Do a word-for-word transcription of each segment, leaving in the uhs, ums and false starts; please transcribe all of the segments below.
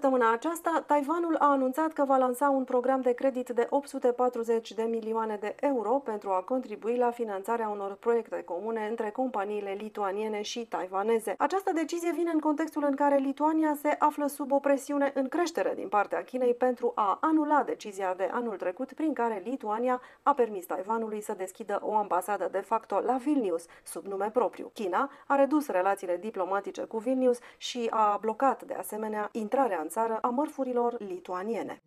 Săptămâna aceasta, Taiwanul a anunțat că va lansa un program de credit de opt sute patruzeci de milioane de euro pentru a contribui la finanțarea unor proiecte comune între companiile lituaniene și taiwaneze. Această decizie vine în contextul în care Lituania se află sub o presiune în creștere din partea Chinei pentru a anula decizia de anul trecut prin care Lituania a permis Taiwanului să deschidă o ambasadă de facto la Vilnius, sub nume propriu. China a redus relațiile diplomatice cu Vilnius și a blocat de asemenea intrarea în țară a mărfurilor lituaniene.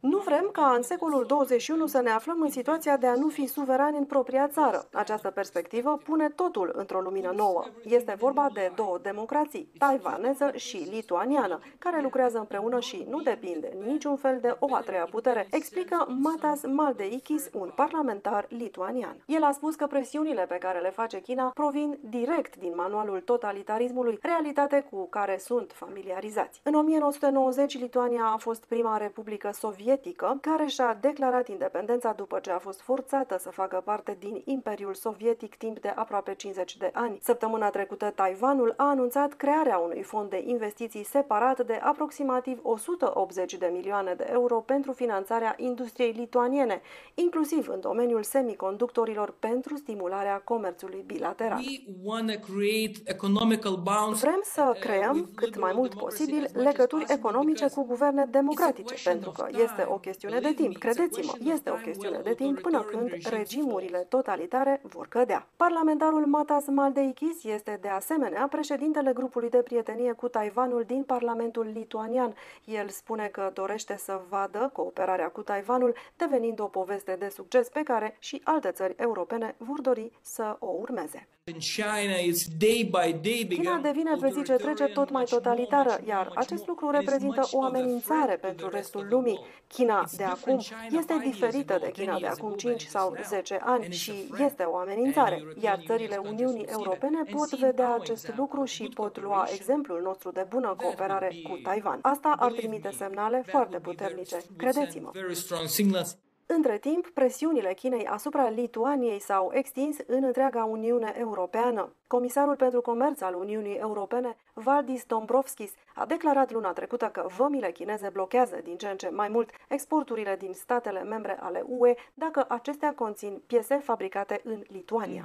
Nu vrem ca în secolul douăzeci și unu să ne aflăm în situația de a nu fi suverani în propria țară. Această perspectivă pune totul într-o lumină nouă. Este vorba de două democrații, taiwaneză și lituaniană, care lucrează împreună și nu depinde niciun fel de o a treia putere, explică Matas Maldeikis, un parlamentar lituanian. El a spus că presiunile pe care le face China provin direct din manualul totalitarismului, realitate cu care sunt familiarizați. În o mie nouă sute nouăzeci, Lituania a fost prima republică sovietică care și-a declarat independența după ce a fost forțată să facă parte din Imperiul Sovietic timp de aproape cincizeci de ani. Săptămâna trecută, Taiwanul a anunțat crearea unui fond de investiții separat de aproximativ o sută optzeci de milioane de euro pentru finanțarea industriei lituaniene, inclusiv în domeniul semiconductorilor, pentru stimularea comerțului bilateral. Vrem să creăm cât mai mult posibil legături economice cu guverne democratice, pentru că este o chestiune de timp, credeți-mă, este o chestiune de timp până când regimurile totalitare vor cădea. Parlamentarul Matas Maldeikis este de asemenea președintele grupului de prietenie cu Taiwanul din Parlamentul lituanian. El spune că dorește să vadă cooperarea cu Taiwanul devenind o poveste de succes pe care și alte țări europene vor dori să o urmeze. China devine pe zi ce trece tot mai totalitară, iar acest lucru reprezintă o amenințare pentru restul lumii. China de acum este diferită de China de acum cinci sau zece ani și este o amenințare, iar țările Uniunii Europene pot vedea acest lucru și pot lua exemplul nostru de bună cooperare cu Taiwan. Asta ar trimite semnale foarte puternice, credeți-mă. Între timp, presiunile Chinei asupra Lituaniei s-au extins în întreaga Uniune Europeană. Comisarul pentru Comerț al Uniunii Europene, Valdis Dombrovskis, a declarat luna trecută că vămile chineze blochează din ce în ce mai mult exporturile din statele membre ale U E dacă acestea conțin piese fabricate în Lituania.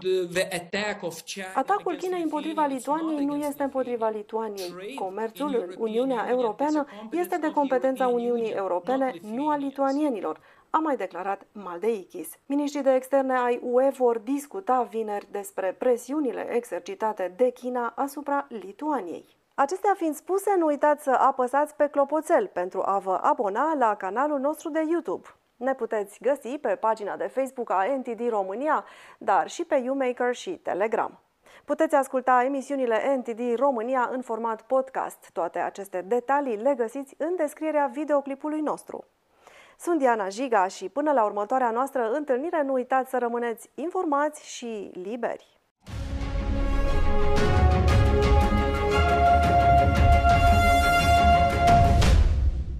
Atacul Chinei împotriva Lituaniei nu este împotriva Lituaniei. Comerțul în Uniunea Europeană este de competența Uniunii Europene, nu a lituanienilor, a mai declarat Maldeikis. Miniștrii de externe ai U E vor discuta vineri despre presiunile exercitate de China asupra Lituaniei. Acestea fiind spuse, nu uitați să apăsați pe clopoțel pentru a vă abona la canalul nostru de YouTube. Ne puteți găsi pe pagina de Facebook a N T D România, dar și pe YouMaker și Telegram. Puteți asculta emisiunile N T D România în format podcast. Toate aceste detalii le găsiți în descrierea videoclipului nostru. Sunt Diana Jiga și până la următoarea noastră întâlnire, nu uitați să rămâneți informați și liberi!